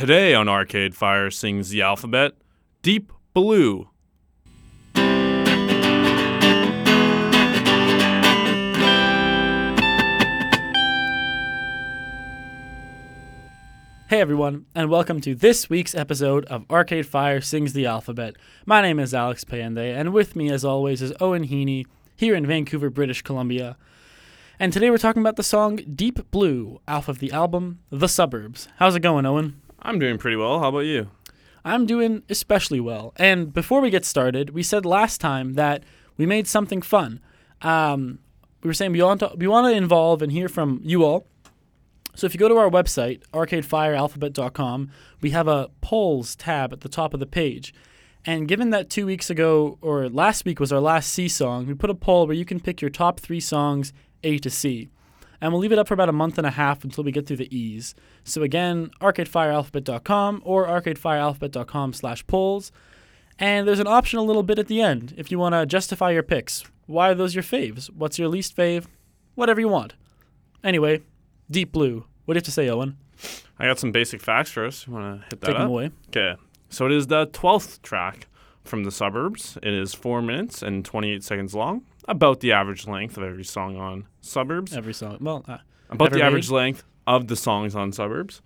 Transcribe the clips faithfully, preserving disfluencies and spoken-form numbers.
Today on Arcade Fire Sings the Alphabet, Deep Blue. Hey everyone, and welcome to this week's episode of Arcade Fire Sings the Alphabet. My name is Alex Payande, and with me as always is Owen Heaney, here in Vancouver, British Columbia. And today we're talking about the song Deep Blue, off of the album The Suburbs. How's it going, Owen? I'm doing pretty well. How about you? I'm doing especially well. And before we get started, we said last time that we made something fun. Um, we were saying we want to, we want to involve and hear from you all. So if you go to our website, Arcade Fire Alphabet dot com, we have a polls tab at the top of the page. And given that two weeks ago, or last week was our last C song, we put a poll where you can pick your top three songs A to C. And we'll leave it up for about a month and a half until we get through the E's. So again, Arcade Fire Alphabet dot com or Arcade Fire Alphabet dot com slash polls. And there's an optional little bit at the end if you want to justify your picks. Why are those your faves? What's your least fave? Whatever you want. Anyway, Deep Blue. What do you have to say, Owen? I got some basic facts for us. You want to hit that Take up? Take them away. Okay. So it is the twelfth track from The Suburbs. It is four minutes and twenty-eight seconds long, about the average length of every song on Suburbs. Every song. Well, uh, about the average made. length of the songs on Suburbs.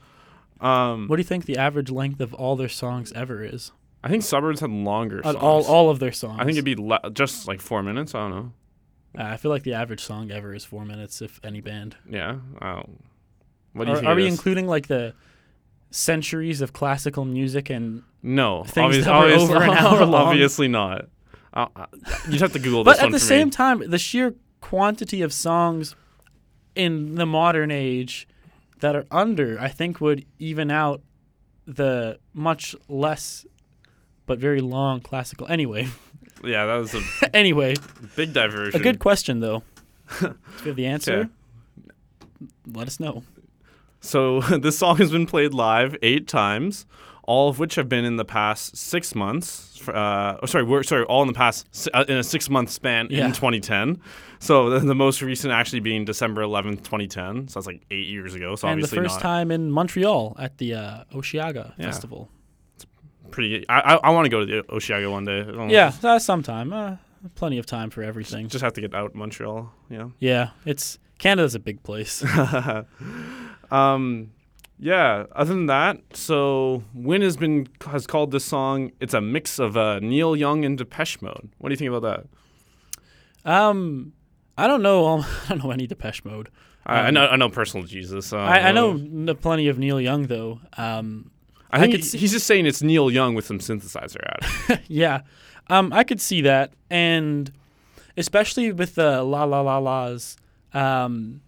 Um, what do you think the average length of all their songs ever is? I think Suburbs had longer uh, songs. All, all of their songs. I think it'd be le- just like four minutes. I don't know. Uh, I feel like the average song ever is four minutes, if any band. Yeah. Um, what do you are, think? Are we including like the centuries of classical music and no, things obvious, that are over an hour long? Obviously not. Uh, you just have to Google this one for me. But at the same time, the sheer quantity of songs in the modern age that are under, I think, would even out the much less but very long classical. Anyway. Yeah, that was a anyway, big diversion. A good question, though. Do you have the answer? Yeah. Let us know. So this song has been played live eight times, all of which have been in the past six months. Uh, oh, sorry, we're, sorry, all in the past uh, in a six-month span yeah. in twenty ten. So the, the most recent actually being December eleventh, twenty ten. So that's like eight years ago. So and obviously not. And the first not. time in Montreal at the uh, Osheaga yeah. Festival. It's pretty. I I, I want to go to the Osheaga one day. Yeah, just, uh, sometime. Uh, plenty of time for everything. Just have to get out Montreal. Yeah. Yeah, it's Canada's a big place. Um, yeah, other than that, so Wynn has been has called this song, it's a mix of uh, Neil Young and Depeche Mode. What do you think about that? Um, I don't know. I don't know any Depeche Mode. Um, I, I know. I know Personal Jesus. Uh, I, I know plenty of Neil Young though. Um, I think I could he, see- he's just saying it's Neil Young with some synthesizer at it. Yeah, um, I could see that, and especially with the la la la las, um,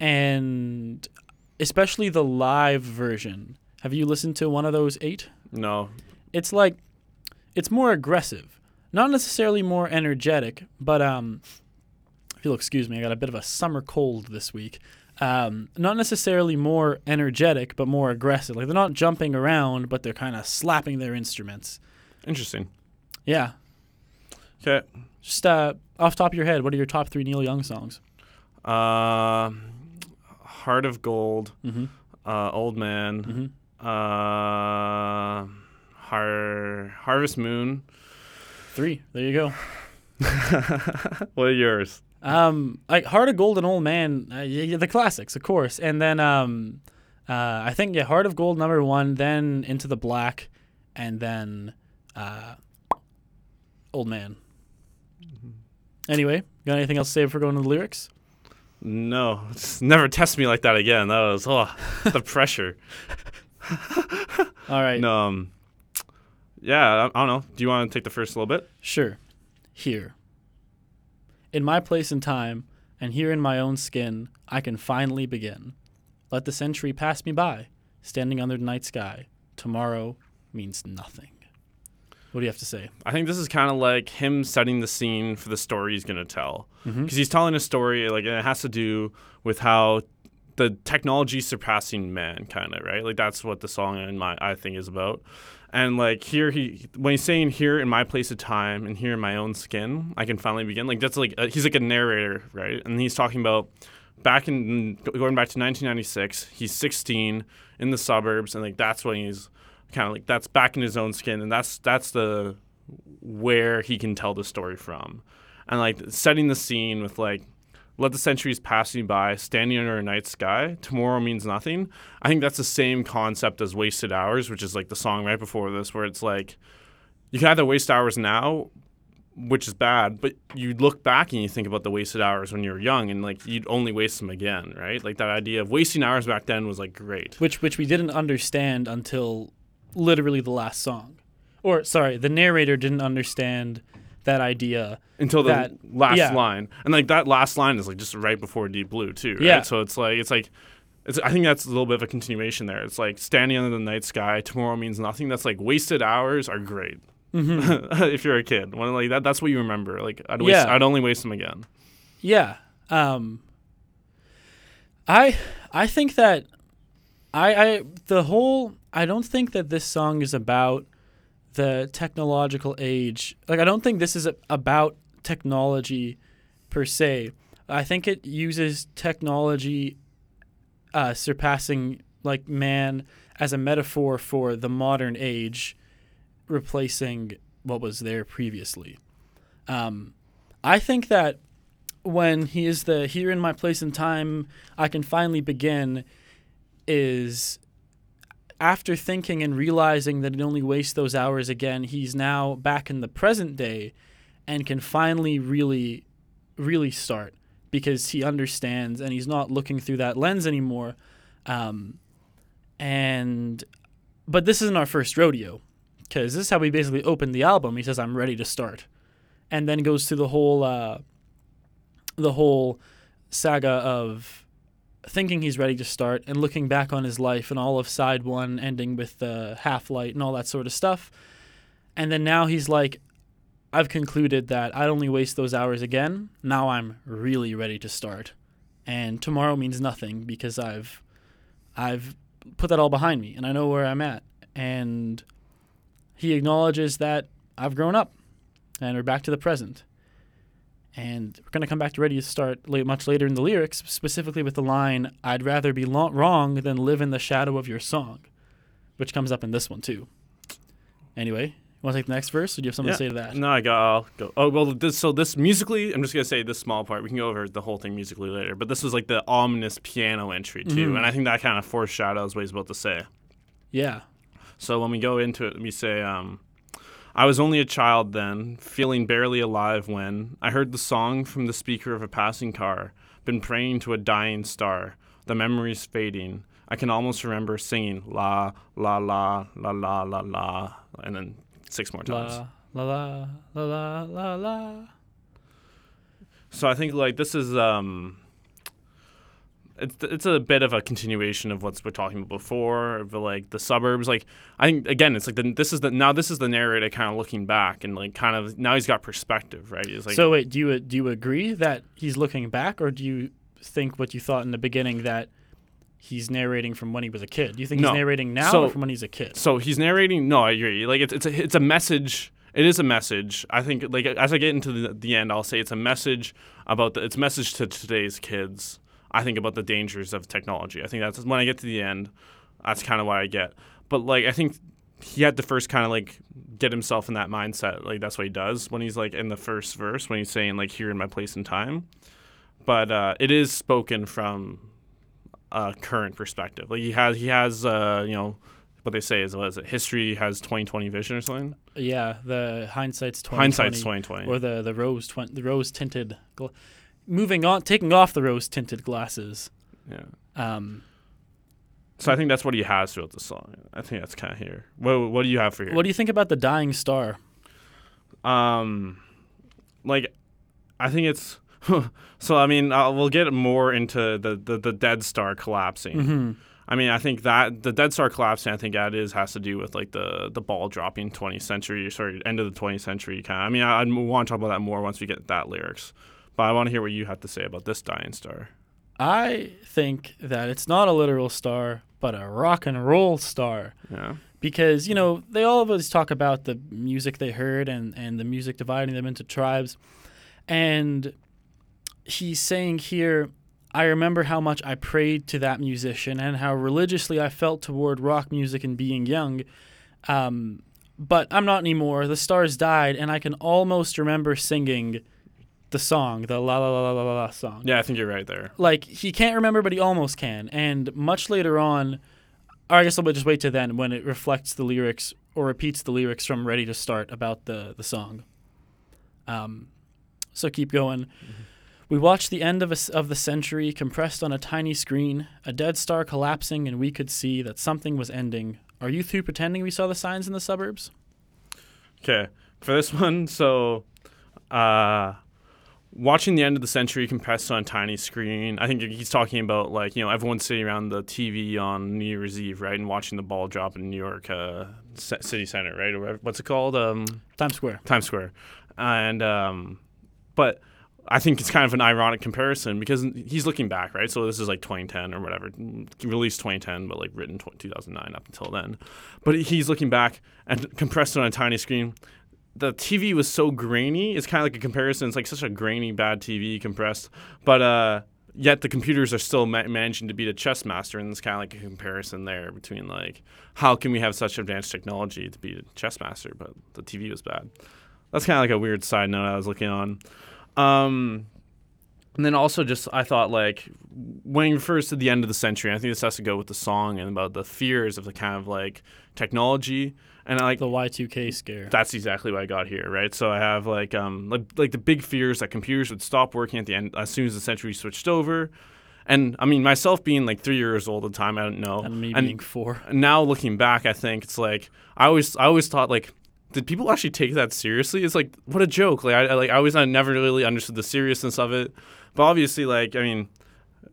and. Especially the live version. Have you listened to one of those eight? No. It's like, it's more aggressive. Not necessarily more energetic, but um, if you'll excuse me, I got a bit of a summer cold this week. Um, not necessarily more energetic, but more aggressive. Like they're not jumping around, but they're kind of slapping their instruments. Interesting. Yeah. Okay. Just uh, off top of your head, what are your top three Neil Young songs? Um... Uh... Heart of Gold, mm-hmm. uh, Old Man, mm-hmm. uh, Har- Harvest Moon. Three. There you go. What are yours? Um, like Heart of Gold and Old Man, uh, yeah, the classics, of course. And then um, uh, I think yeah, Heart of Gold number one, then Into the Black, and then uh, Old Man. Mm-hmm. Anyway, got anything else to say before going to the lyrics? No, just never test me like that again. That was oh, the pressure. All right. Um, yeah, I, I don't know. Do you want to take the first little bit? Sure. Here. In my place and time, and here in my own skin, I can finally begin. Let the century pass me by, standing under the night sky. Tomorrow means nothing. What do you have to say? I think this is kind of like him setting the scene for the story he's going to tell. Because mm-hmm. he's telling a story, like, and it has to do with how the technology surpassing man, kind of, right? Like, that's what the song, in my I think, is about. And, like, here he, when he's saying here in my place of time and here in my own skin, I can finally begin. Like, that's like, a, he's like a narrator, right? And he's talking about back in going back to nineteen ninety-six, he's sixteen in the suburbs, and like that's when he's kind of like that's back in his own skin, and that's that's the where he can tell the story from, and like setting the scene with like let the centuries pass you by, standing under a night sky, tomorrow means nothing. I think that's the same concept as Wasted Hours, which is like the song right before this, where it's like you can either waste hours now, which is bad, but you look back and you think about the wasted hours when you were young, and like you'd only waste them again, right? Like that idea of wasting hours back then was like great. Which which we didn't understand until literally the last song. Or sorry, the narrator didn't understand that idea until the that, last yeah. line. And like that last line is like just right before Deep Blue too, right? Yeah. So it's like it's like it's, I think that's a little bit of a continuation there. It's like standing under the night sky, tomorrow means nothing. That's like wasted hours are great. Mm-hmm. If you're a kid, when like that, that's what you remember. Like I'd waste, yeah. I'd only waste them again. Yeah. Um, I I think that I, I the whole I don't think that this song is about the technological age. Like I don't think this is a, about technology per se. I think it uses technology uh, surpassing like man as a metaphor for the modern age, replacing what was there previously. Um, I think that when he is the here in my place and time, I can finally begin is after thinking and realizing that it only wastes those hours again, he's now back in the present day and can finally really, really start because he understands and he's not looking through that lens anymore. Um, and but this isn't our first rodeo, because this is how we basically opened the album. He says, I'm ready to start. And then goes through the whole uh, the whole saga of thinking he's ready to start and looking back on his life and all of side one ending with the uh, Half Light and all that sort of stuff. And then now he's like, I've concluded that I'd only waste those hours again. Now I'm really ready to start. And tomorrow means nothing because I've I've put that all behind me and I know where I'm at. And he acknowledges that I've grown up and we're back to the present. And we're going to come back to Ready to Start late, much later in the lyrics, specifically with the line, I'd rather be lo- wrong than live in the shadow of your song, which comes up in this one too. Anyway, you want to take the next verse or do you have something yeah. to say to that? No, I got, I'll go. Oh, well, this, so this musically, I'm just going to say this small part. We can go over the whole thing musically later, but this was like the ominous piano entry too. Mm-hmm. And I think that kind of foreshadows what he's about to say. Yeah. So when we go into it, we say, um, I was only a child then, feeling barely alive when I heard the song from the speaker of a passing car, been praying to a dying star, the memories fading. I can almost remember singing la, la, la, la, la, la, la, and then six more times. La, la, la, la, la, la. So I think like this is... Um, It's it's a bit of a continuation of what we're talking about before, but like the suburbs. Like I think again, it's like the, this is the now this is the narrator kind of looking back and like kind of now he's got perspective, right? Like, so wait, do you do you agree that he's looking back, or do you think what you thought in the beginning that he's narrating from when he was a kid? Do you think no. he's narrating now so, or from when he's a kid? So he's narrating. No, I agree. Like it's it's a, it's a message. It is a message. I think like as I get into the, the end, I'll say it's a message about the, it's a message to today's kids. I think about the dangers of technology. I think that's when I get to the end, that's kind of why I get. But like I think he had to first kind of like get himself in that mindset. Like that's what he does when he's like in the first verse when he's saying like here in my place and time. But uh, it is spoken from a current perspective. Like he has he has uh, you know what they say is what is it history has twenty twenty vision or something. Yeah, the hindsight's twenty twenty. Hindsight's twenty twenty. Or the the rose tw- the rose tinted. Gl- Moving on, taking off the rose-tinted glasses. Yeah. Um, so I think that's what he has throughout the song. I think that's kind of here. What, what do you have for here? What do you think about the dying star? Um, like, I think it's so. I mean, I'll, we'll get more into the the, the dead star collapsing. Mm-hmm. I mean, I think that the dead star collapsing. I think that is has to do with like the the ball dropping twentieth century, sorry, end of the twentieth century kind of. I mean, I, I want to talk about that more once we get that lyrics. But I want to hear what you have to say about this dying star. I think that it's not a literal star, but a rock and roll star. Yeah. Because, you know, they all of us talk about the music they heard and, and the music dividing them into tribes. And he's saying here, I remember how much I prayed to that musician and how religiously I felt toward rock music and being young. Um, but I'm not anymore. The stars died, and I can almost remember singing the song, the la la la la la la song. Yeah, I think you're right there. Like, he can't remember, but he almost can. And much later on, or I guess I'll just wait to then when it reflects the lyrics or repeats the lyrics from Ready to Start about the, the song. Um, so keep going. Mm-hmm. We watched the end of, a, of the century compressed on a tiny screen, a dead star collapsing, and we could see that something was ending. Are you through pretending we saw the signs in the suburbs? Okay. For this one, so uh, watching the end of the century compressed on a tiny screen, I think he's talking about, like, you know, everyone sitting around the T V on New Year's Eve, right, and watching the ball drop in New York uh, City Center, right? Or what's it called? Um, Times Square. Times Square. And um, but... I think it's kind of an ironic comparison because he's looking back, right? So this is like twenty ten or whatever, released twenty ten, but like written two thousand nine up until then. But he's looking back and compressed it on a tiny screen. The T V was so grainy. It's kind of like a comparison. It's like such a grainy, bad T V compressed. But uh, yet the computers are still ma- managing to beat a chess master. And it's kind of like a comparison there between like, how can we have such advanced technology to beat a chess master? But the T V was bad. That's kind of like a weird side note I was looking on. Um, and then also just, I thought, like, when he refers to the end of the century, I think this has to go with the song and about the fears of the kind of, like, technology. And I like... the Y two K scare. That's exactly what I got here, right? So I have, like, um, like, like the big fears that computers would stop working at the end as soon as the century switched over. And, I mean, myself being, like, three years old at the time, I don't know. And me and being four. Now looking back, I think it's, like, I always, I always thought, like... did people actually take that seriously? It's like, what a joke. Like I, I like I always I never really understood the seriousness of it. But obviously, like, I mean,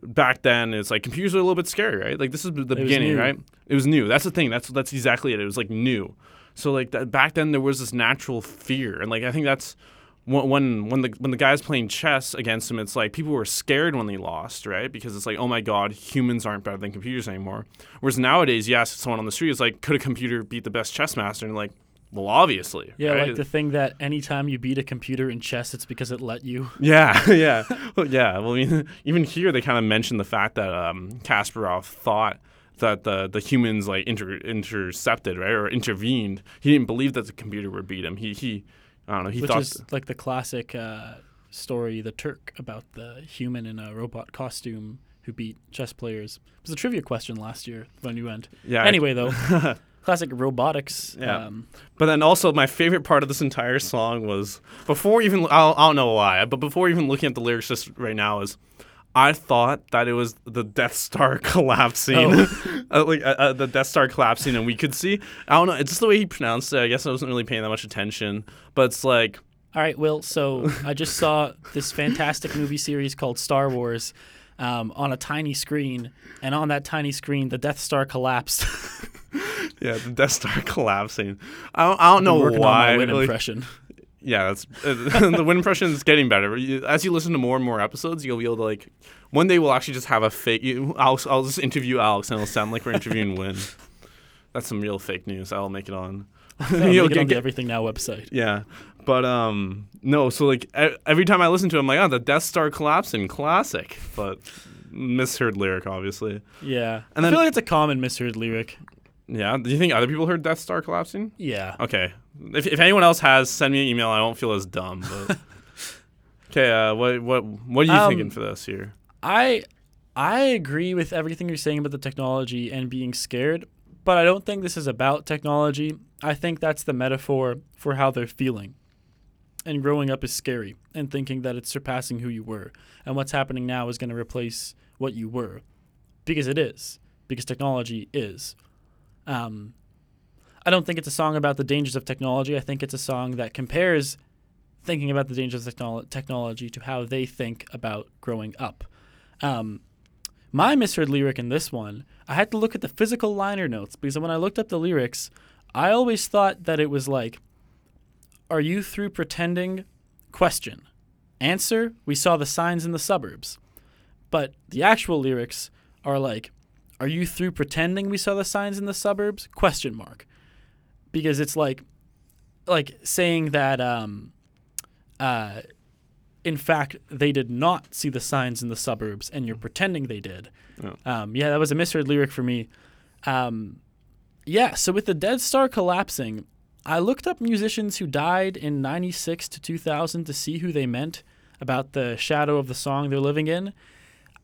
back then it's like computers were a little bit scary, right? Like this is the it beginning, right? It was new. That's the thing. That's that's exactly it. It was like new. So like that, back then there was this natural fear. And like I think that's when when the when the guy's playing chess against him, it's like people were scared when they lost, right? Because it's like, oh my God, humans aren't better than computers anymore. Whereas nowadays, you ask someone on the street, it's like, could a computer beat the best chess master? And like, well, obviously. Yeah, right? Like the thing that anytime you beat a computer in chess, it's because it let you. Yeah, yeah. well, yeah, well, I mean, even here they kind of mention the fact that um, Kasparov thought that the, the humans like inter- intercepted, right, or intervened. He didn't believe that the computer would beat him. He, he I don't know, he Which thought... Which is th- like the classic uh, story, The Turk, about the human in a robot costume who beat chess players. It was a trivia question last year when you went. Yeah. Anyway, I... though... classic robotics. Yeah. Um, but then also my favorite part of this entire song was before even I'll, I don't know why, but before even looking at the lyrics just right now is I thought that it was the Death Star collapsing, oh. uh, like uh, uh, the Death Star collapsing, and we could see. I don't know. It's just the way he pronounced it. I guess I wasn't really paying that much attention, but it's like. All right, Will. So I just saw this fantastic movie series called Star Wars um, on a tiny screen, and on that tiny screen, the Death Star collapsed. Yeah, the Death Star collapsing. I don't, I don't know why. On my wind like, impression. Yeah, that's uh, the wind impression is getting better. As you listen to more and more episodes, you'll be able to like. One day we'll actually just have a fake. You, I'll, I'll just interview Alex, and it'll sound like we're interviewing Wynn. That's some real fake news. I'll make it on. You'll make it on the Everything Now website. Yeah, but um, no. So like every time I listen to it, I'm like, oh, the Death Star collapsing, classic. But misheard lyric, obviously. Yeah, and then, I feel like it's a common misheard lyric. Yeah. Do you think other people heard Death Star collapsing? Yeah. Okay. If if anyone else has, send me an email. I won't feel as dumb. But. Okay. uh, what what what are you um, thinking for this here? I I agree with everything you're saying about the technology and being scared, but I don't think this is about technology. I think that's the metaphor for how they're feeling. And growing up is scary, and thinking that it's surpassing who you were, and what's happening now is going to replace what you were, because it is, because technology is. Um, I don't think it's a song about the dangers of technology. I think it's a song that compares thinking about the dangers of technolo- technology to how they think about growing up. Um, my misheard lyric in this one, I had to look at the physical liner notes because when I looked up the lyrics, I always thought that it was like, are you through pretending? Question. Answer, we saw the signs in the suburbs. But the actual lyrics are like, are you through pretending we saw the signs in the suburbs? Question mark. Because it's like like saying that um, uh, in fact, they did not see the signs in the suburbs, and you're pretending they did. Oh. Um, yeah, that was a misread lyric for me. Um, yeah, so with the Dead Star collapsing, I looked up musicians who died in ninety-six to two thousand to see who they meant about the shadow of the song they're living in.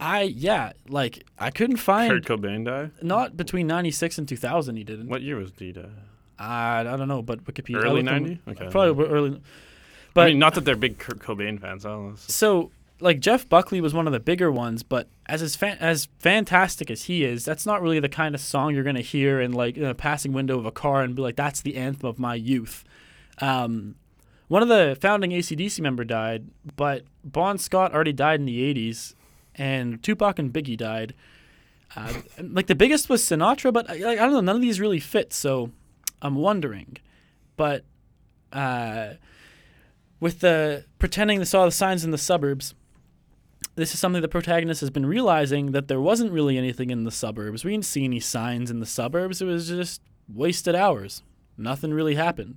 I, yeah, like, I couldn't find... Kurt Cobain died? Not between ninety-six and two thousand, he didn't. What year was D die? I, I don't know, but Wikipedia... Early ninety? Okay. Probably early... But, I mean, not that they're big Kurt Cobain fans. I don't know. So, like, Jeff Buckley was one of the bigger ones, but as as, fan- as fantastic as he is, that's not really the kind of song you're going to hear in, like, in a passing window of a car and be like, that's the anthem of my youth. Um, one of the founding A C D C member died, but Bon Scott already died in the eighties, and Tupac and Biggie died. Uh, like, the biggest was Sinatra, but, like, I don't know, none of these really fit, so I'm wondering. But... Uh, With the pretending they saw the signs in the suburbs, this is something the protagonist has been realizing, that there wasn't really anything in the suburbs. We didn't see any signs in the suburbs. It was just wasted hours. Nothing really happened.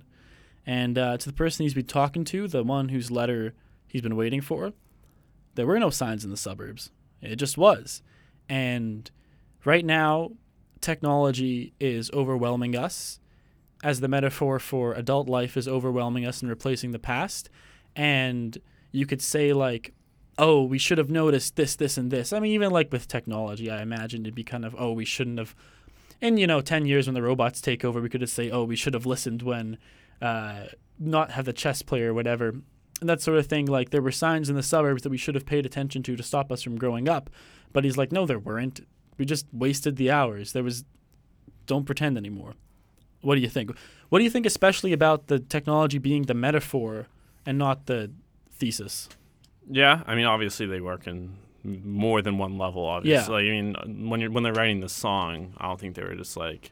And uh, to the person he's been talking to, the one whose letter he's been waiting for, there were no signs in the suburbs. It just was. And right now, technology is overwhelming us, as the metaphor for adult life is overwhelming us and replacing the past. And you could say, like, oh, we should have noticed this, this, and this. I mean, even, like, with technology, I imagine it'd be kind of, oh, we shouldn't have... And, you know, ten years when the robots take over, we could just say, oh, we should have listened when... Uh, not have the chess player or whatever. And that sort of thing. Like, there were signs in the suburbs that we should have paid attention to to stop us from growing up. But he's like, no, there weren't. We just wasted the hours. There was... Don't pretend anymore. What do you think? What do you think especially about the technology being the metaphor and not the thesis? Yeah, I mean, obviously they work in more than one level, obviously. Yeah. I mean, when you're when they're writing the song, I don't think they were just like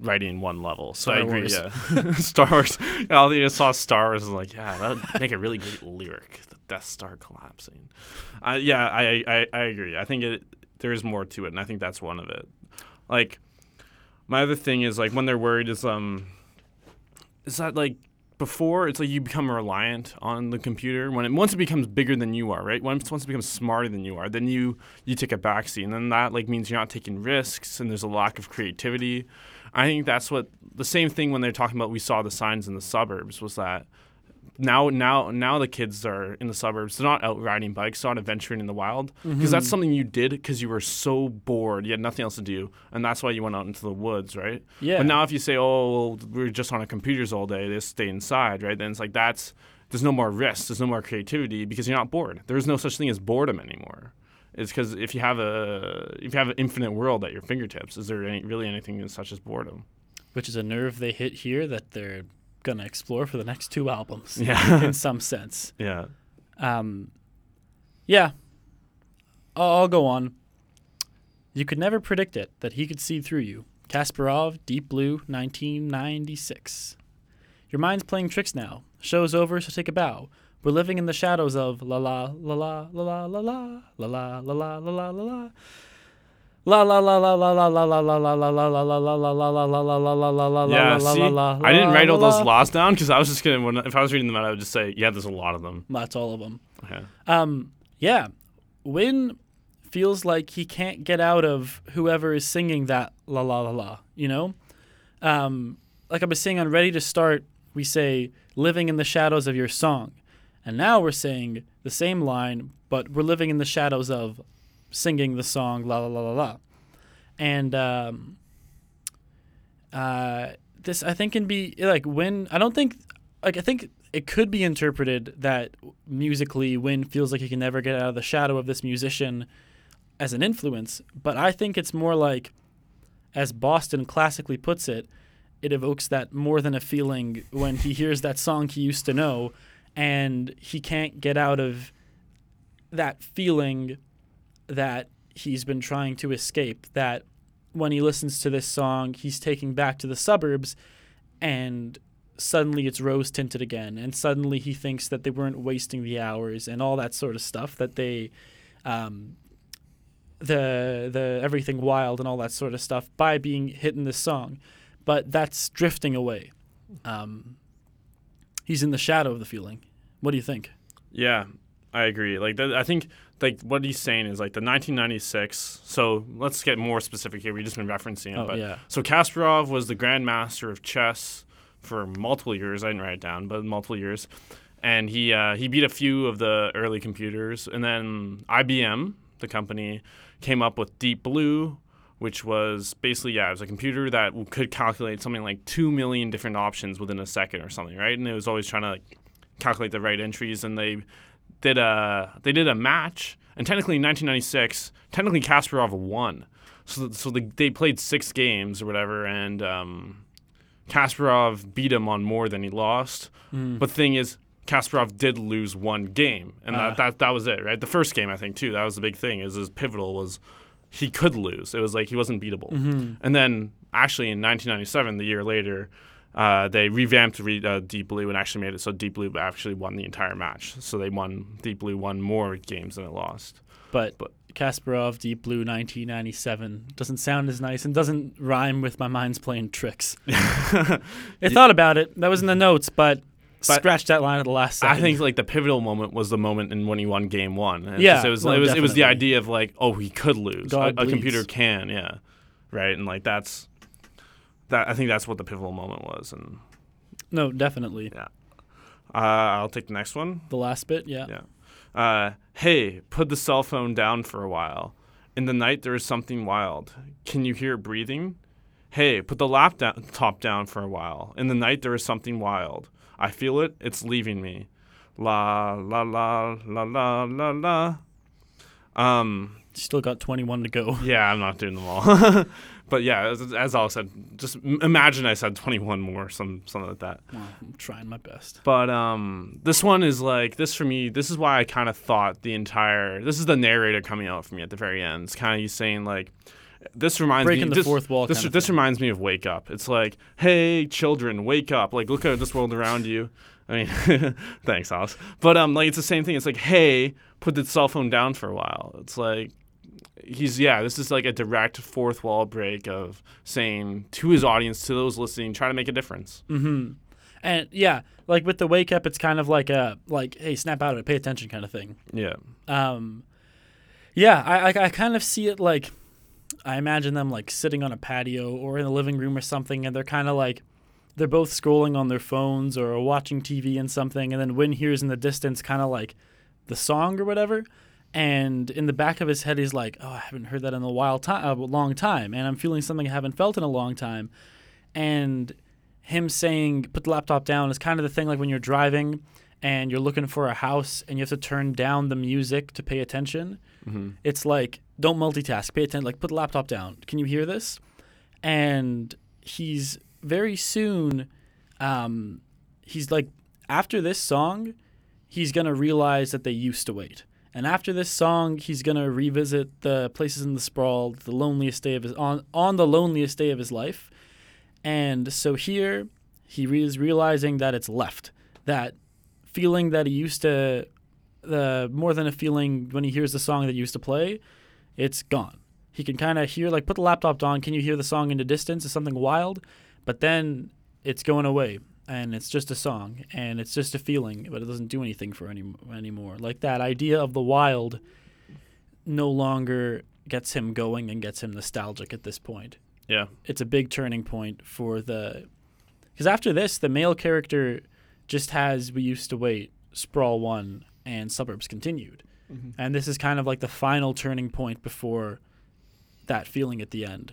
writing one level. So Star I agree, Wars. yeah. Star Wars. I just saw Star Wars and was like, yeah, that would make a really great lyric, the Death Star collapsing. Uh, yeah, I, I, I agree. I think it, there is more to it, and I think that's one of it. Like... My other thing is, like, when they're worried is, um, is that, like, before, it's like you become reliant on the computer. When it, once it becomes bigger than you are, right? Once, once it becomes smarter than you are, then you, you take a backseat. And then that, like, means you're not taking risks and there's a lack of creativity. I think that's what – the same thing when they're talking about we saw the signs in the suburbs was that now now, now the kids are in the suburbs. They're not out riding bikes. They're not adventuring in the wild because mm-hmm. that's something you did because you were so bored. You had nothing else to do, and that's why you went out into the woods, right? Yeah. But now if you say, oh, well, we're just on our computers all day. They stay inside, right? Then it's like that's – there's no more risk. There's no more creativity because you're not bored. There's no such thing as boredom anymore. It's because if you have a if you have an infinite world at your fingertips, is there any, really anything as such as boredom? Which is a nerve they hit here that they're – going to explore for the next two albums, yeah. in some sense. Yeah. Um, yeah. I'll, I'll go on. You could never predict it, that he could see through you. Kasparov, Deep Blue, nineteen ninety-six. Your mind's playing tricks now. Show's over, so take a bow. We're living in the shadows of la la la la la la la la la la la la la la. La la la la la la la la la la la la la la la la la la la la. Yeah, see, I didn't write all those laws down because I was just gonna. If I was reading them out, I would just say, yeah, there's a lot of them. That's all of them. Okay. Um. Yeah. Wynn feels like he can't get out of whoever is singing that la la la la. You know, um, like I was saying on Ready to Start, we say living in the shadows of your song, and now we're saying the same line, but we're living in the shadows of. Singing the song la la la la la, and um, uh, this I think can be like when I don't think like I think it could be interpreted that musically Wynn feels like he can never get out of the shadow of this musician as an influence, but I think it's more like, as Boston classically puts it, it evokes that more than a feeling when he hears that song he used to know, and he can't get out of that feeling. That he's been trying to escape, that when he listens to this song, he's taking back to the suburbs, and suddenly it's rose-tinted again, and suddenly he thinks that they weren't wasting the hours and all that sort of stuff, that they, um, the the everything wild and all that sort of stuff by being hit in this song. But that's drifting away. Um, he's in the shadow of the feeling. What do you think? Yeah, I agree. Like the, I think like what he's saying is like the nineteen ninety-six. So let's get more specific here. We've just been referencing it. Oh, but yeah. So Kasparov was the Grand Master of chess for multiple years. I didn't write it down, but multiple years. And he uh, he beat a few of the early computers. And then I B M, the company, came up with Deep Blue, which was basically, yeah, it was a computer that could calculate something like two million different options within a second or something, right? And it was always trying to like, calculate the right entries. And they did a, they did a match. And technically in nineteen ninety-six, technically Kasparov won. So, so the, they played six games or whatever, and um, Kasparov beat him on more than he lost. Mm. But the thing is, Kasparov did lose one game, and uh. that, that that was it, right? The first game, I think, too, that was the big thing. Is his pivotal was he could lose. It was like he wasn't beatable. Mm-hmm. And then actually in nineteen ninety-seven, the year later, uh, they revamped re- uh, Deep Blue and actually made it so Deep Blue actually won the entire match. So they won Deep Blue won more games than it lost. But, but Kasparov, Deep Blue, nineteen ninety-seven doesn't sound as nice and doesn't rhyme with my mind's playing tricks. I yeah. thought about it. That was in the notes, but... But scratched that line at the last second. I think like the pivotal moment was the moment in when he won game one. And yeah, it was no, it was definitely. It was the idea of like, oh, he could lose. A, a computer can, yeah, right, and like that's that. I think that's what the pivotal moment was. And no, definitely. Yeah, uh, I'll take the next one. The last bit, yeah. Yeah. Uh, hey, put the cell phone down for a while. In the night, there is something wild. Can you hear breathing? Hey, put the laptop down for a while. In the night, there is something wild. I feel it. It's leaving me. La, la, la, la, la, la, la. Um, Still got twenty-one to go. Yeah, I'm not doing them all. But yeah, as, as Alex said, just imagine I said twenty-one more, some something like that. Well, I'm trying my best. But um, this one is like, this for me, this is why I kind of thought the entire, this is the narrator coming out for me at the very end. It's kind of you saying like, This reminds Breaking me. The this, fourth wall this, this reminds me of Wake Up. It's like, hey, children, wake up! Like, look at this world around you. I mean, thanks, Alice. But um, like, it's the same thing. It's like, hey, put the cell phone down for a while. It's like, he's yeah. This is like a direct fourth wall break of saying to his audience, to those listening, try to make a difference. Mm-hmm. And yeah, like with the Wake Up, it's kind of like a like, hey, snap out of it, pay attention, kind of thing. Yeah. Um, yeah, I I, I kind of see it like. I imagine them like sitting on a patio or in a living room or something, and they're kind of like they're both scrolling on their phones or watching T V and something, and then Wynn hears in the distance kind of like the song or whatever, and in the back of his head he's like, oh, I haven't heard that in a while time, a long time, and I'm feeling something I haven't felt in a long time. And him saying put the laptop down is kind of the thing like when you're driving and you're looking for a house and you have to turn down the music to pay attention. Mm-hmm. It's like, don't multitask, pay attention, like put the laptop down. Can you hear this? And he's very soon, um, he's like, after this song, he's going to realize that they used to wait. And after this song, he's going to revisit the places in the sprawl, the loneliest day of his, on, on the loneliest day of his life. And so here he re- is realizing that it's left, that feeling that he used to, the more than a feeling when he hears the song that he used to play, it's gone. He can kind of hear, like, put the laptop on. Can you hear the song in the distance? It's something wild. But then it's going away, and it's just a song, and it's just a feeling, but it doesn't do anything for any anymore. Like, that idea of the wild no longer gets him going and gets him nostalgic at this point. Yeah. It's a big turning point for the – because after this, the male character just has We Used to Wait, Sprawl one, and Suburbs Continued. Mm-hmm. And this is kind of like the final turning point before that feeling at the end.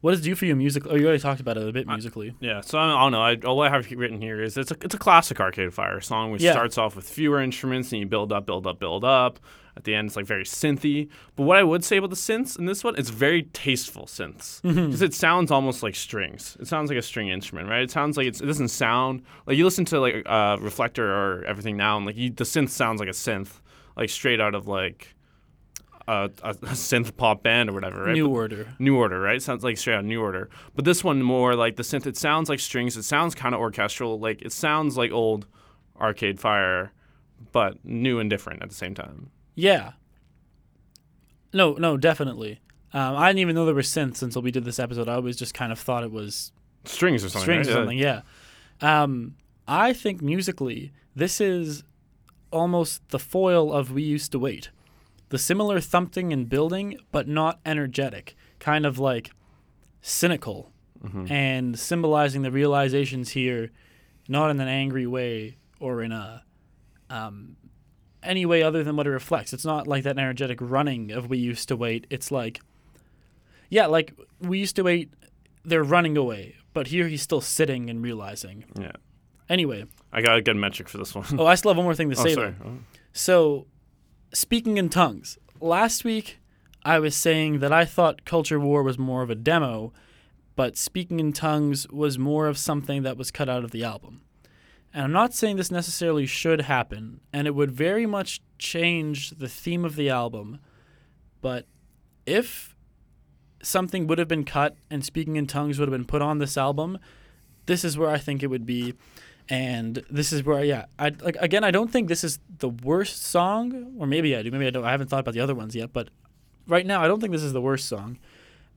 What does it do for you musically? Oh, you already talked about it a bit musically. I, yeah, so I don't know. I, all I have written here is it's a, it's a classic Arcade Fire song, which yeah. starts off with fewer instruments, and you build up, build up, build up. At the end, it's like very synthy. But what I would say about the synths in this one, it's very tasteful synths. Because mm-hmm. it sounds almost like strings. It sounds like a string instrument, right? It sounds like it's, it doesn't sound like you listen to like uh, Reflector or Everything Now, and like you, the synth sounds like a synth, like straight out of like. A, a synth pop band or whatever, right? New but, Order. New Order, right? Sounds like straight out New Order. But this one more like the synth, it sounds like strings. It sounds kind of orchestral. Like it sounds like old Arcade Fire, but new and different at the same time. Yeah. No, no, definitely. Um, I didn't even know there were synths until we did this episode. I always just kind of thought it was... Strings or something, Strings right? or something, yeah. yeah. Um, I think musically, this is... almost the foil of We Used to Wait. The similar thumping and building, but not energetic, kind of like cynical, mm-hmm. and symbolizing the realizations here, not in an angry way or in a um, any way other than what it reflects. It's not like that energetic running of We Used to Wait. It's like, yeah, like We Used to Wait, they're running away, but here he's still sitting and realizing. Yeah. Anyway. I got a good metric for this one. Oh, I still have one more thing to say. Oh, sorry. Oh. So, Speaking in Tongues. Last week, I was saying that I thought Culture War was more of a demo, but Speaking in Tongues was more of something that was cut out of the album. And I'm not saying this necessarily should happen, and it would very much change the theme of the album, but if something would have been cut and Speaking in Tongues would have been put on this album, this is where I think it would be. And this is where, yeah, I like again, I don't think this is the worst song, or maybe I do, maybe I don't, I haven't thought about the other ones yet, but right now I don't think this is the worst song,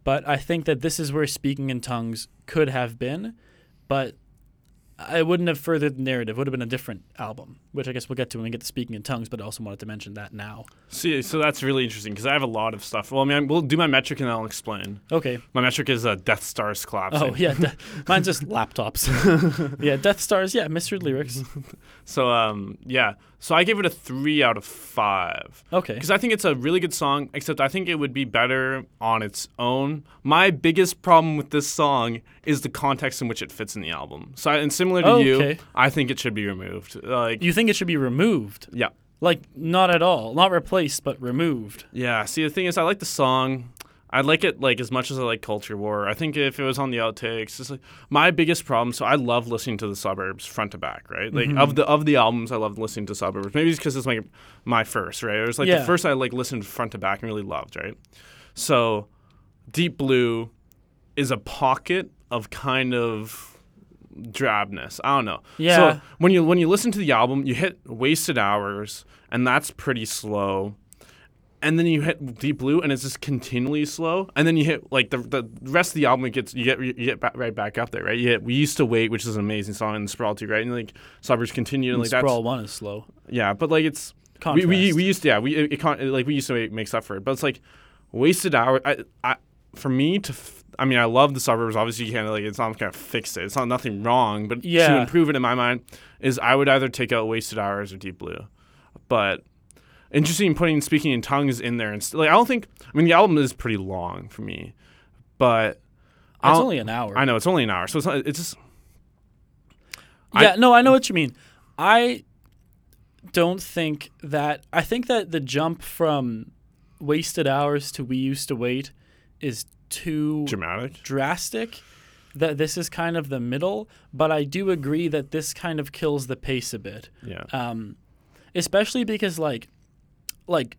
but I think that this is where Speaking in Tongues could have been, but I wouldn't have furthered the narrative. It would have been a different album, which I guess we'll get to when we get to Speaking in Tongues, but I also wanted to mention that now. See, so that's really interesting because I have a lot of stuff. Well, I mean, we'll do my metric and I'll explain. Okay. My metric is uh, Death Stars collapsing. Oh, yeah. De- mine's just laptops. Yeah, Death Stars. Yeah, misread lyrics. So, um, yeah. So I gave it a three out of five. Okay. Because I think it's a really good song, except I think it would be better on its own. My biggest problem with this song is the context in which it fits in the album. So, I, and similar to oh, you, okay. I think it should be removed. Like you think it should be removed? Yeah. Like not at all, not replaced, but removed. Yeah. See, the thing is, I like the song. I like it like as much as I like Culture War. I think if it was on the outtakes, it's like my biggest problem. So I love listening to the Suburbs front to back, right? Like mm-hmm. of the of the albums, I love listening to Suburbs. Maybe it's because it's like my first, right? It was like yeah. the first I like listened front to back and really loved, right? So Deep Blue is a pocket of kind of drabness. I don't know. Yeah. So when you when you listen to the album, you hit Wasted Hours, and that's pretty slow. And then you hit Deep Blue, and it's just continually slow. And then you hit like the the rest of the album. It gets you get you get back, right back up there, right? You hit We Used to Wait, which is an amazing song, and Sprawl two, right? And like Suburbs Continue, and like Sprawl one is slow. Yeah, but like it's we, we we used to yeah we it, it, it like We Used to Wait makes up for it, but it's like Wasted Hours. I, I for me to f- I mean I love the Suburbs. Obviously, you can't like it's not gonna fix it. It's not nothing wrong, but yeah. to improve it in my mind is I would either take out Wasted Hours or Deep Blue, but. Interesting putting Speaking in Tongues in there. And st- like I don't think – I mean the album is pretty long for me, but – It's only an hour. I know. It's only an hour. So it's, not, it's just – Yeah. I, no, I know what you mean. I don't think that – I think that the jump from Wasted Hours to We Used to Wait is too – Dramatic? Drastic. That this is kind of the middle, but I do agree that this kind of kills the pace a bit. Yeah. Um, especially because like – like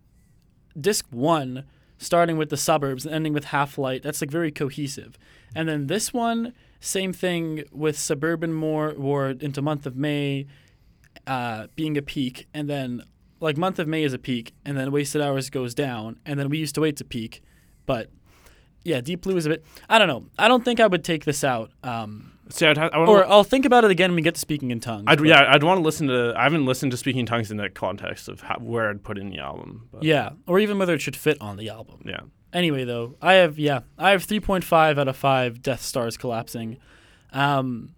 disc one starting with the Suburbs and ending with Half Light, that's like very cohesive, and then this one same thing with Suburban more Ward into Month of May uh being a peak, and then like Month of May is a peak, and then Wasted Hours goes down, and then We Used to Wait to peak. But yeah, Deep Blue is a bit, I don't know, I don't think I would take this out. um See, I'd ha- I or I'll think about it again when we get to Speaking in Tongues. I'd, yeah, I'd want to listen to – I haven't listened to Speaking in Tongues in that context of how, where I'd put in the album. But. Yeah, or even whether it should fit on the album. Yeah. Anyway, though, I have – yeah, I have three point five out of five Death Stars collapsing. Um,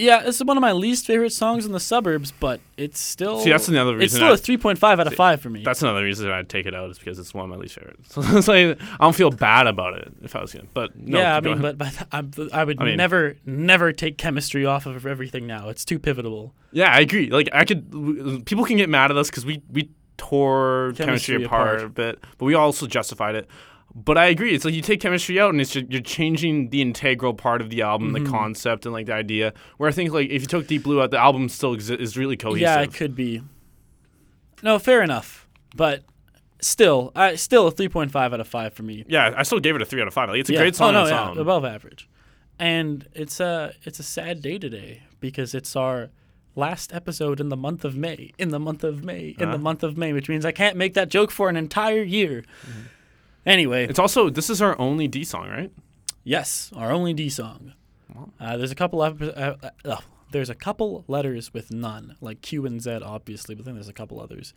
yeah, it's one of my least favorite songs in the Suburbs, but it's still – See, that's another reason. It's still I'd, a three point five out of see, five for me. That's another reason I'd take it out is because it's one of my least favorites. So it's like, I don't feel bad about it if I was going to. But no, yeah, I mean, but, but I, I would I mean, never, never take Chemistry off of Everything Now. It's too pivotal. Yeah, I agree. Like I could – people can get mad at us because we, we tore Chemistry, chemistry apart, apart a bit, but we also justified it. But I agree. It's like you take Chemistry out, and it's just, you're changing the integral part of the album, mm-hmm. the concept, and like the idea. Where I think like if you took Deep Blue out, the album still exi- is really cohesive. Yeah, it could be. No, fair enough. But still, I still a three point five out of five for me. Yeah, I still gave it a three out of five. Like it's a yeah. great song. Oh no, yeah, own. Above average. And it's a it's a sad day today because it's our last episode in the month of May. In the month of May. In uh-huh. the month of May, which means I can't make that joke for an entire year. Mm-hmm. Anyway. It's also, this is our only D song, right? Yes, our only D song. Uh, there's a couple of, uh, uh, oh, There's a couple letters with none, like Q and Z, obviously, but then there's a couple others.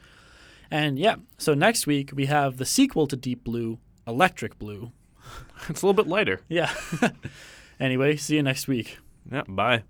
And yeah, so next week we have the sequel to Deep Blue, Electric Blue. It's a little bit lighter. Yeah. Anyway, see you next week. Yeah, bye.